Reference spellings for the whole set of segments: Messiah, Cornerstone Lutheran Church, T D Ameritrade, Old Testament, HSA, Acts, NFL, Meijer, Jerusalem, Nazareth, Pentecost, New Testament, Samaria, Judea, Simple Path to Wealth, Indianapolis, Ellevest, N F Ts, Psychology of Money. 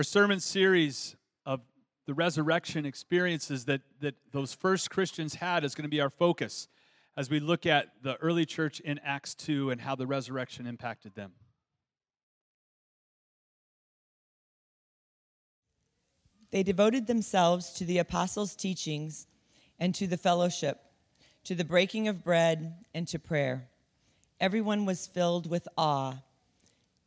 Our sermon series of the resurrection experiences that those first Christians had is going to be our focus as we look at the early church in Acts 2 and how the resurrection impacted them. They devoted themselves to the apostles' teachings and to the fellowship, to the breaking of bread and to prayer. Everyone was filled with awe,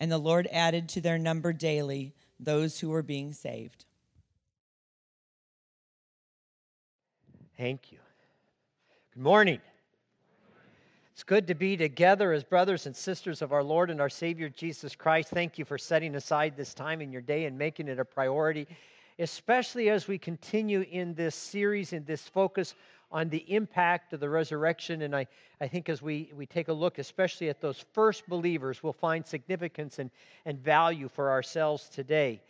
And the Lord added to their number daily those who were being saved. Thank you. Good morning. It's good to be together as brothers and sisters of our Lord and our Savior, Jesus Christ. Thank you for setting aside this time in your day and making it a priority, especially as we continue in this series, in this focus on the impact of the resurrection. And I think as we take a look, especially at those first believers, we'll find significance and value for ourselves today.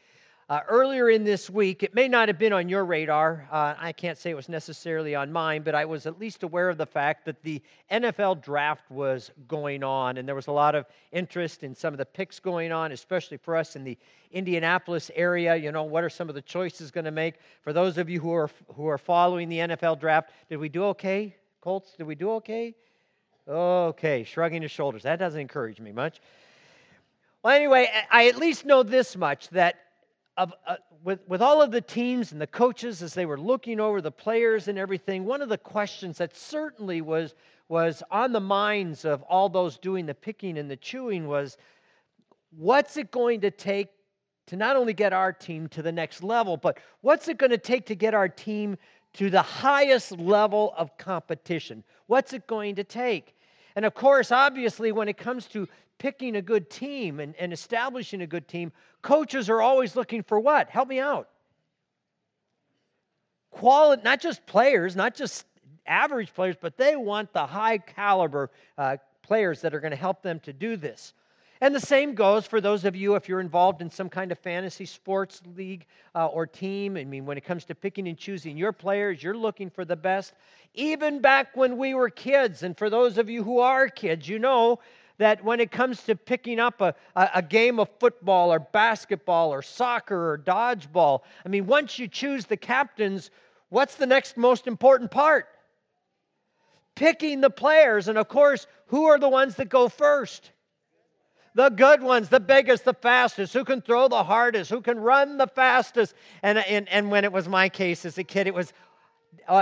Earlier in this week, it may not have been on your radar. I can't say it was necessarily on mine, but I was at least aware of the fact that the NFL draft was going on, and there was a lot of interest in some of the picks going on, especially for us in the Indianapolis area. You know, what are some of the choices going to make? For those of you who are following the NFL draft, did we do okay, Colts? Did we do okay? Okay, shrugging your shoulders. That doesn't encourage me much. Well, anyway, I at least know this much, that with all of the teams and the coaches, as they were looking over the players and everything, one of the questions that certainly was on the minds of all those doing the picking and the chewing was, what's it going to take to not only get our team to the next level, but what's it going to take to get our team to the highest level of competition? What's it going to take? And of course, obviously, when it comes to picking a good team and establishing a good team, coaches are always looking for what? Help me out. Quality, not just players, not just average players, but they want the high caliber players that are going to help them to do this. And the same goes for those of you if you're involved in some kind of fantasy sports league or team. I mean, when it comes to picking and choosing your players, you're looking for the best. Even back when we were kids, and for those of you who are kids, you know that when it comes to picking up a game of football or basketball or soccer or dodgeball, I mean, once you choose the captains, what's the next most important part? Picking the players. And of course, who are the ones that go first? The good ones, the biggest, the fastest, who can throw the hardest, who can run the fastest. And when it was my case as a kid, it was,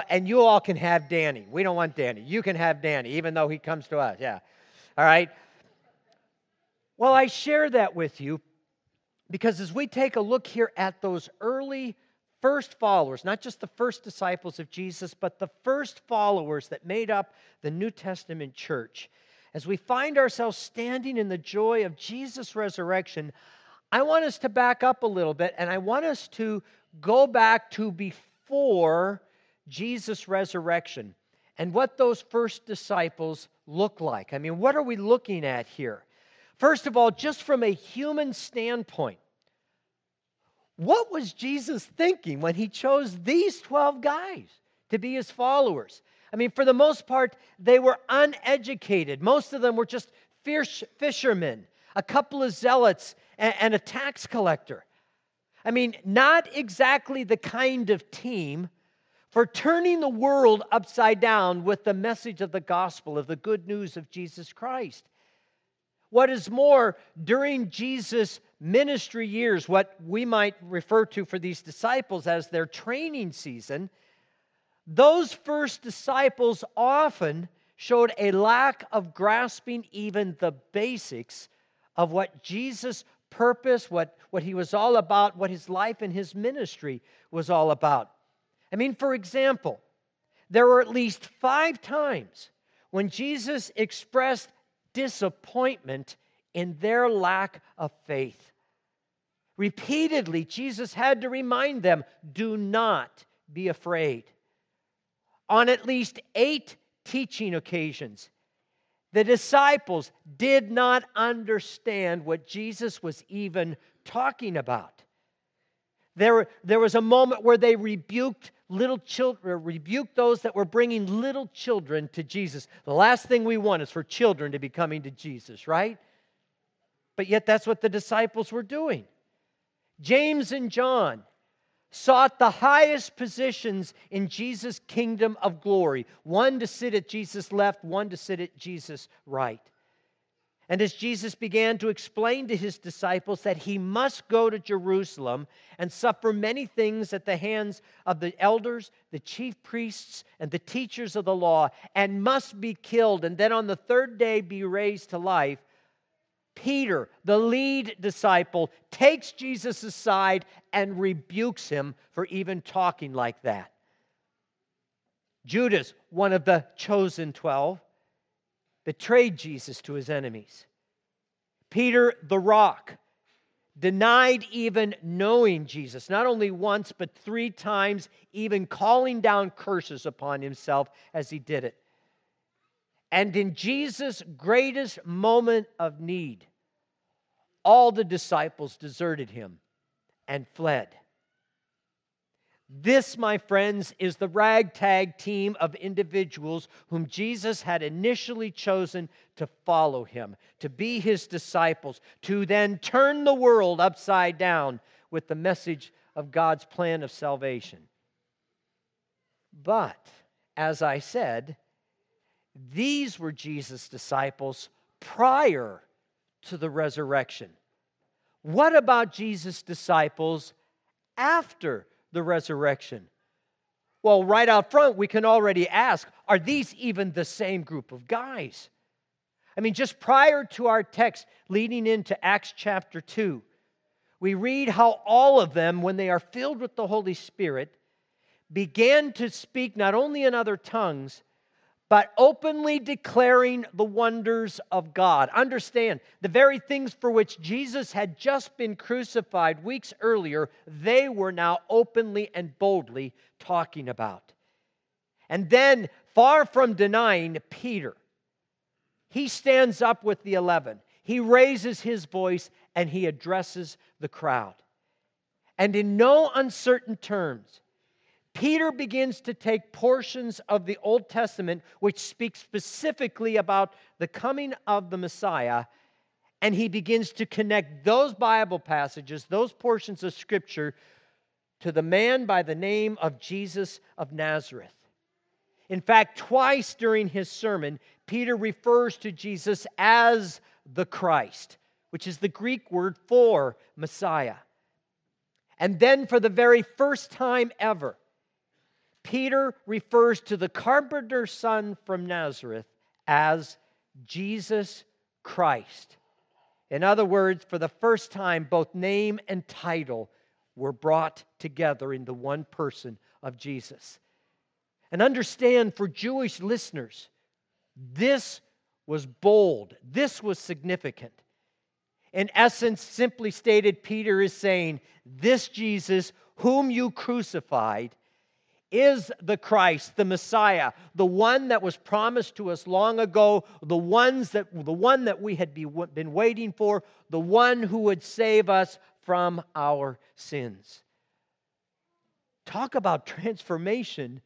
and you all can have Danny. We don't want Danny. You can have Danny, even though he comes to us. Yeah. All right. Well, I share that with you because as we take a look here at those early first followers, not just the first disciples of Jesus, but the first followers that made up the New Testament church, as we find ourselves standing in the joy of Jesus' resurrection, I want us to back up a little bit, and I want us to go back to before Jesus' resurrection and what those first disciples look like. I mean, what are we looking at here? First of all, just from a human standpoint, what was Jesus thinking when he chose these 12 guys to be his followers? I mean, for the most part, they were uneducated. Most of them were just fierce fishermen, a couple of zealots, and a tax collector. I mean, not exactly the kind of team for turning the world upside down with the message of the gospel, of the good news of Jesus Christ. What is more, during Jesus' ministry years, what we might refer to for these disciples as their training season, those first disciples often showed a lack of grasping even the basics of what Jesus' purpose, what he was all about, what his life and his ministry was all about. I mean, for example, there were at least 5 times when Jesus expressed disappointment in their lack of faith. Repeatedly, Jesus had to remind them, do not be afraid. On at least 8 teaching occasions, the disciples did not understand what Jesus was even talking about. There was a moment where they rebuked little children, rebuked those that were bringing little children to Jesus. The last thing we want is for children to be coming to Jesus, right? But yet that's what the disciples were doing. James and John sought the highest positions in Jesus' kingdom of glory. One to sit at Jesus' left, one to sit at Jesus' right. And as Jesus began to explain to his disciples that he must go to Jerusalem and suffer many things at the hands of the elders, the chief priests, and the teachers of the law, and must be killed, and then on the third day be raised to life, Peter, the lead disciple, takes Jesus aside and rebukes him for even talking like that. Judas, one of the chosen 12, betrayed Jesus to his enemies. Peter, the rock, denied even knowing Jesus, not only once, but 3 times, even calling down curses upon himself as he did it. And in Jesus' greatest moment of need, all the disciples deserted him and fled. This, my friends, is the ragtag team of individuals whom Jesus had initially chosen to follow him, to be his disciples, to then turn the world upside down with the message of God's plan of salvation. But, as I said, these were Jesus' disciples prior to the resurrection. What about Jesus' disciples after the resurrection? Well, right out front, we can already ask, are these even the same group of guys? I mean, just prior to our text leading into Acts chapter 2, we read how all of them, when they are filled with the Holy Spirit, began to speak not only in other tongues, but openly declaring the wonders of God. Understand, the very things for which Jesus had just been crucified weeks earlier, they were now openly and boldly talking about. And then, far from denying Peter, he stands up with the 11. He raises his voice and he addresses the crowd. And in no uncertain terms, Peter begins to take portions of the Old Testament, which speaks specifically about the coming of the Messiah, and he begins to connect those Bible passages, those portions of Scripture, to the man by the name of Jesus of Nazareth. In fact, twice during his sermon, Peter refers to Jesus as the Christ, which is the Greek word for Messiah. And then for the very first time ever, Peter refers to the carpenter's son from Nazareth as Jesus Christ. In other words, for the first time, both name and title were brought together in the one person of Jesus. And understand, for Jewish listeners, this was bold. This was significant. In essence, simply stated, Peter is saying, this Jesus, whom you crucified, is the Christ, the Messiah, the one that was promised to us long ago, the one that we had been waiting for, the one who would save us from our sins. Talk about transformation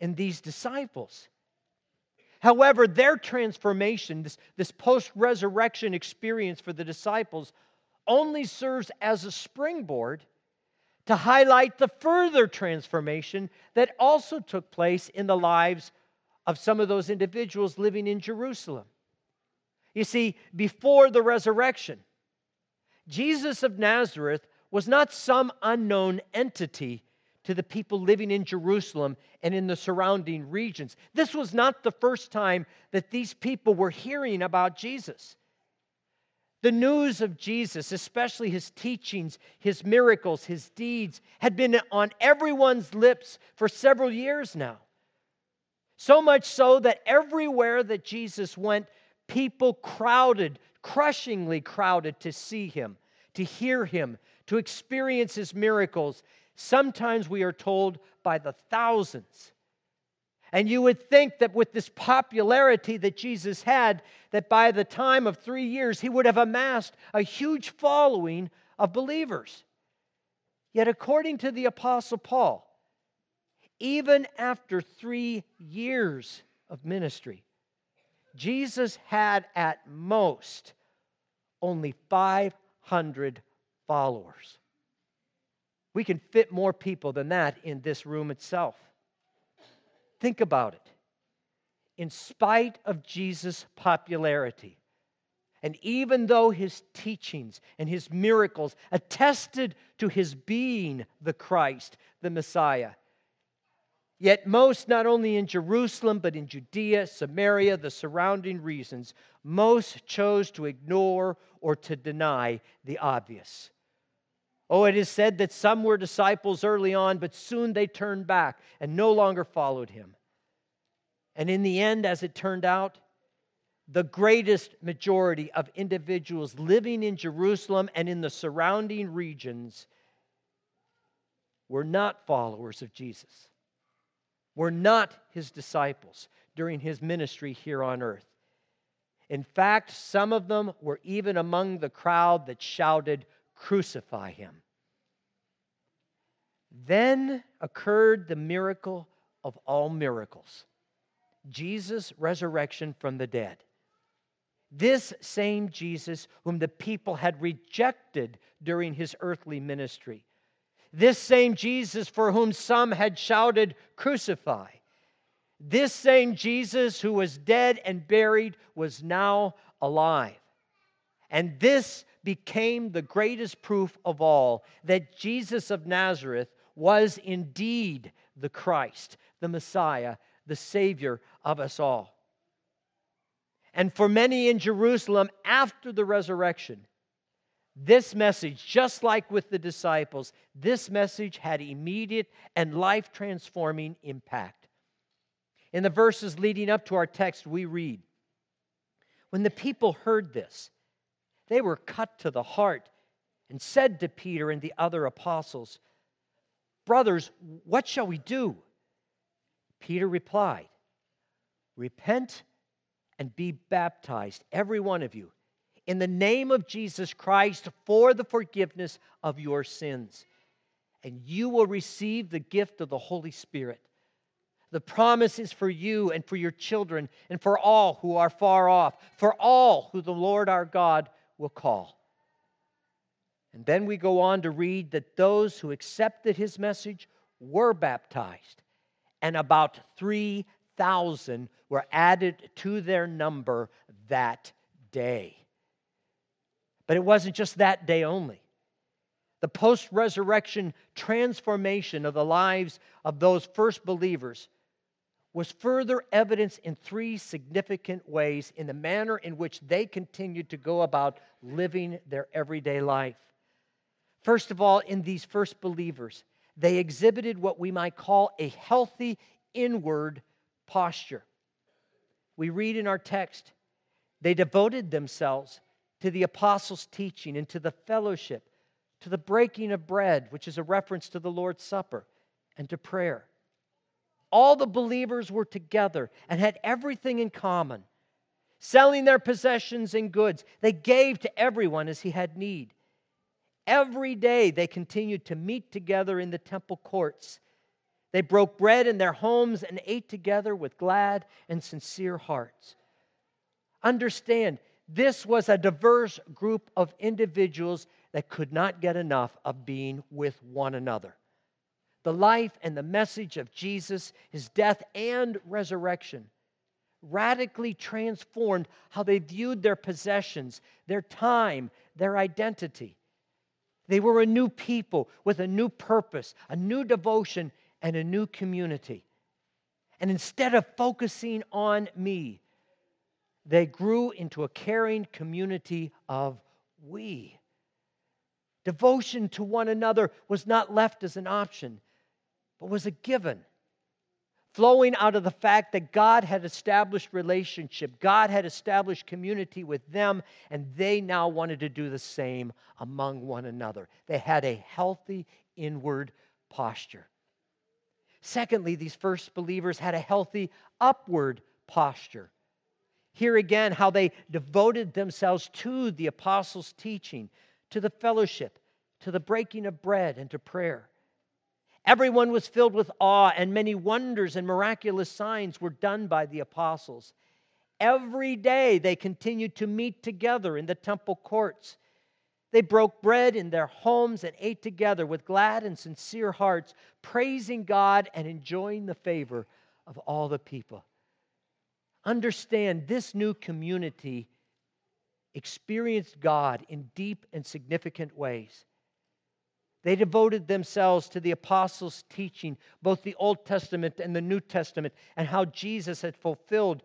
in these disciples. However, their transformation, this post-resurrection experience for the disciples, only serves as a springboard to highlight the further transformation that also took place in the lives of some of those individuals living in Jerusalem. You see, before the resurrection, Jesus of Nazareth was not some unknown entity to the people living in Jerusalem and in the surrounding regions. This was not the first time that these people were hearing about Jesus. The news of Jesus, especially his teachings, his miracles, his deeds, had been on everyone's lips for several years now. So much so that everywhere that Jesus went, people crowded, crushingly crowded to see him, to hear him, to experience His miracles. Sometimes we are told by the thousands. And you would think that with this popularity that Jesus had, that by the time of 3 years, He would have amassed a huge following of believers. Yet according to the Apostle Paul, even after 3 years of ministry, Jesus had at most only 500 followers. We can fit more people than that in this room itself. Think about it. In spite of Jesus' popularity, and even though His teachings and His miracles attested to His being the Christ, the Messiah, yet most, not only in Jerusalem, but in Judea, Samaria, the surrounding regions, most chose to ignore or to deny the obvious. Oh, it is said that some were disciples early on, but soon they turned back and no longer followed Him. And in the end, as it turned out, the greatest majority of individuals living in Jerusalem and in the surrounding regions were not followers of Jesus, were not His disciples during His ministry here on earth. In fact, some of them were even among the crowd that shouted, "Crucify Him." Then occurred the miracle of all miracles, Jesus' resurrection from the dead. This same Jesus whom the people had rejected during His earthly ministry, this same Jesus for whom some had shouted, "Crucify," this same Jesus who was dead and buried was now alive. And this became the greatest proof of all that Jesus of Nazareth was indeed the Christ, the Messiah, the Savior of us all. And for many in Jerusalem after the resurrection, this message, just like with the disciples, this message had immediate and life-transforming impact. In the verses leading up to our text, we read, "When the people heard this, they were cut to the heart and said to Peter and the other apostles, 'Brothers, what shall we do?' Peter replied, 'Repent and be baptized, every one of you, in the name of Jesus Christ for the forgiveness of your sins. And you will receive the gift of the Holy Spirit. The promise is for you and for your children and for all who are far off, for all who the Lord our God will call.'" And then we go on to read that those who accepted His message were baptized, and about 3,000 were added to their number that day. But it wasn't just that day only. The post-resurrection transformation of the lives of those first believers was further evidenced in three significant ways in the manner in which they continued to go about living their everyday life. First of all, in these first believers, they exhibited what we might call a healthy inward posture. We read in our text, they devoted themselves to the apostles' teaching and to the fellowship, to the breaking of bread, which is a reference to the Lord's Supper, and to prayer. All the believers were together and had everything in common, selling their possessions and goods. They gave to everyone as he had need. Every day they continued to meet together in the temple courts. They broke bread in their homes and ate together with glad and sincere hearts. Understand, this was a diverse group of individuals that could not get enough of being with one another. The life and the message of Jesus, His death and resurrection, radically transformed how they viewed their possessions, their time, their identity. They were a new people with a new purpose, a new devotion, and a new community. And instead of focusing on me, they grew into a caring community of we. Devotion to one another was not left as an option, but was a given. flowing out of the fact that God had established relationship. God had established community with them, and they now wanted to do the same among one another. They had a healthy inward posture. Secondly, these first believers had a healthy upward posture. Here again, how they devoted themselves to the apostles' teaching, to the fellowship, to the breaking of bread, and to prayer. Everyone was filled with awe, and many wonders and miraculous signs were done by the apostles. Every day they continued to meet together in the temple courts. They broke bread in their homes and ate together with glad and sincere hearts, praising God and enjoying the favor of all the people. Understand, this new community experienced God in deep and significant ways. They devoted themselves to the apostles' teaching, both the Old Testament and the New Testament, and how Jesus had fulfilled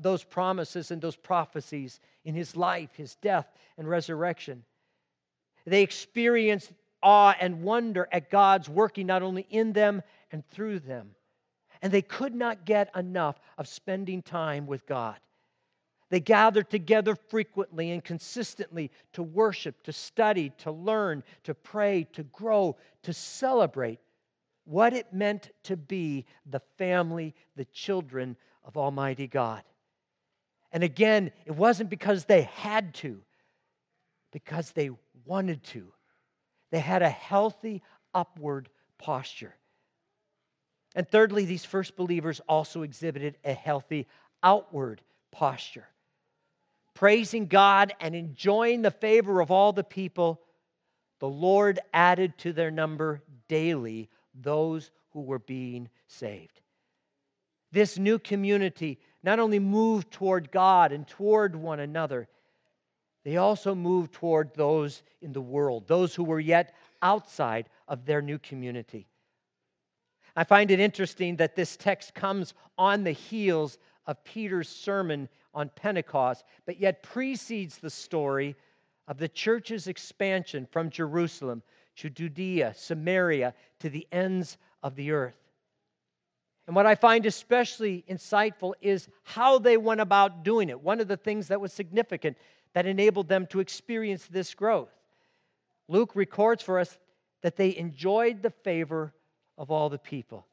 those promises and those prophecies in His life, His death, and resurrection. They experienced awe and wonder at God's working not only in them and through them. And they could not get enough of spending time with God. They gathered together frequently and consistently to worship, to study, to learn, to pray, to grow, to celebrate what it meant to be the family, the children of Almighty God. And again, it wasn't because they had to, because they wanted to. They had a healthy upward posture. And thirdly, these first believers also exhibited a healthy outward posture. Praising God and enjoying the favor of all the people, the Lord added to their number daily those who were being saved. This new community not only moved toward God and toward one another, they also moved toward those in the world, those who were yet outside of their new community. I find it interesting that this text comes on the heels of Peter's sermon on Pentecost, but yet precedes the story of the church's expansion from Jerusalem to Judea, Samaria, to the ends of the earth. And what I find especially insightful is how they went about doing it. One of the things that was significant that enabled them to experience this growth. Luke records for us that they enjoyed the favor of all the people.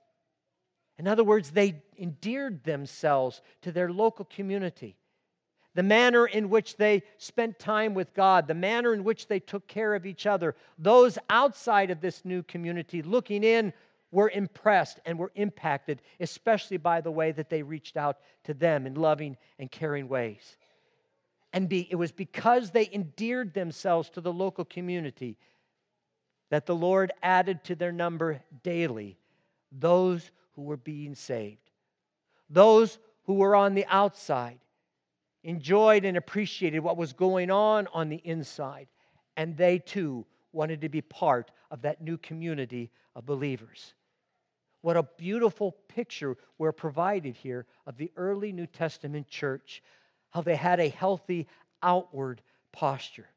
In other words, they endeared themselves to their local community. The manner in which they spent time with God, the manner in which they took care of each other, those outside of this new community looking in were impressed and were impacted, especially by the way that they reached out to them in loving and caring ways. And it was because they endeared themselves to the local community that the Lord added to their number daily those who were being saved. Those who were on the outside enjoyed and appreciated what was going on the inside, and they too wanted to be part of that new community of believers. What a beautiful picture we're provided here of the early New Testament church, how they had a healthy outward posture.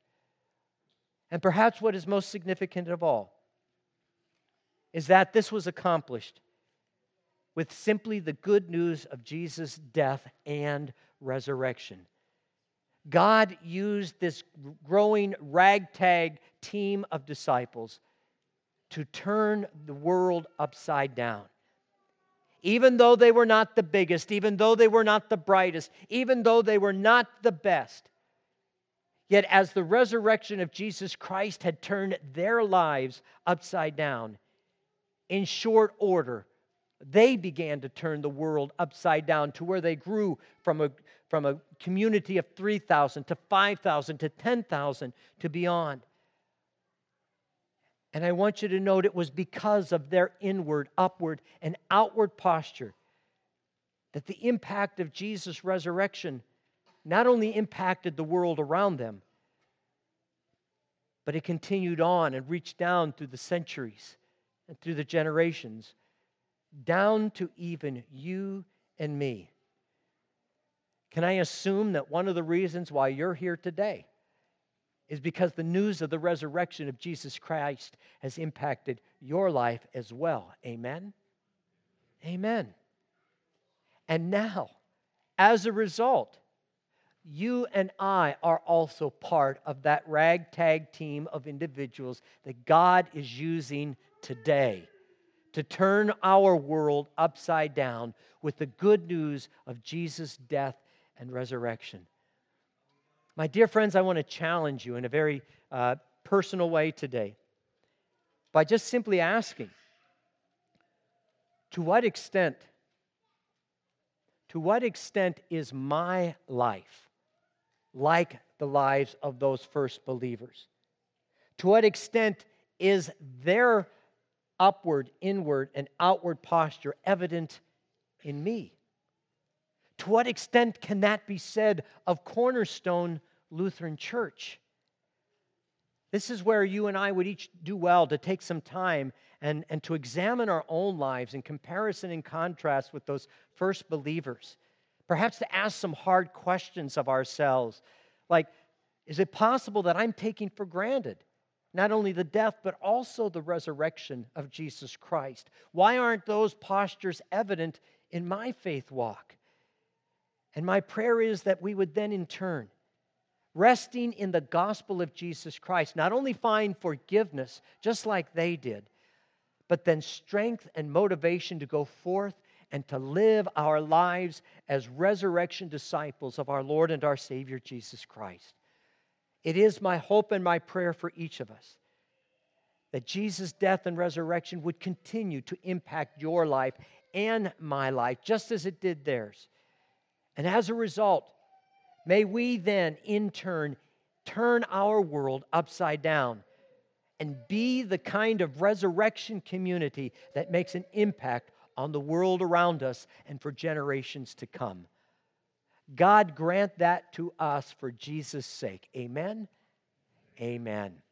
And perhaps what is most significant of all is that this was accomplished with simply the good news of Jesus' death and resurrection. God used this growing ragtag team of disciples to turn the world upside down. Even though they were not the biggest, even though they were not the brightest, even though they were not the best, yet as the resurrection of Jesus Christ had turned their lives upside down, in short order, they began to turn the world upside down to where they grew from a community of 3,000 to 5,000 to 10,000 to beyond. And I want you to note it was because of their inward, upward, and outward posture that the impact of Jesus' resurrection not only impacted the world around them, but it continued on and reached down through the centuries and through the generations, down to even you and me. Can I assume that one of the reasons why you're here today is because the news of the resurrection of Jesus Christ has impacted your life as well? Amen? Amen. And now, as a result, you and I are also part of that ragtag team of individuals that God is using today to turn our world upside down with the good news of Jesus' death and resurrection. My dear friends, I want to challenge you in a very personal way today by just simply asking, to what extent is my life like the lives of those first believers? To what extent is their upward, inward, and outward posture evident in me? To what extent can that be said of Cornerstone Lutheran Church? This is where you and I would each do well to take some time and to examine our own lives in comparison and contrast with those first believers. Perhaps to ask some hard questions of ourselves, like, is it possible that I'm taking for granted not only the death, but also the resurrection of Jesus Christ? Why aren't those postures evident in my faith walk? And my prayer is that we would then, in turn, resting in the gospel of Jesus Christ, not only find forgiveness, just like they did, but then strength and motivation to go forth and to live our lives as resurrection disciples of our Lord and our Savior, Jesus Christ. It is my hope and my prayer for each of us that Jesus' death and resurrection would continue to impact your life and my life, just as it did theirs. And as a result, may we then, in turn, turn our world upside down and be the kind of resurrection community that makes an impact on the world around us and for generations to come. God grant that to us for Jesus' sake. Amen. Amen.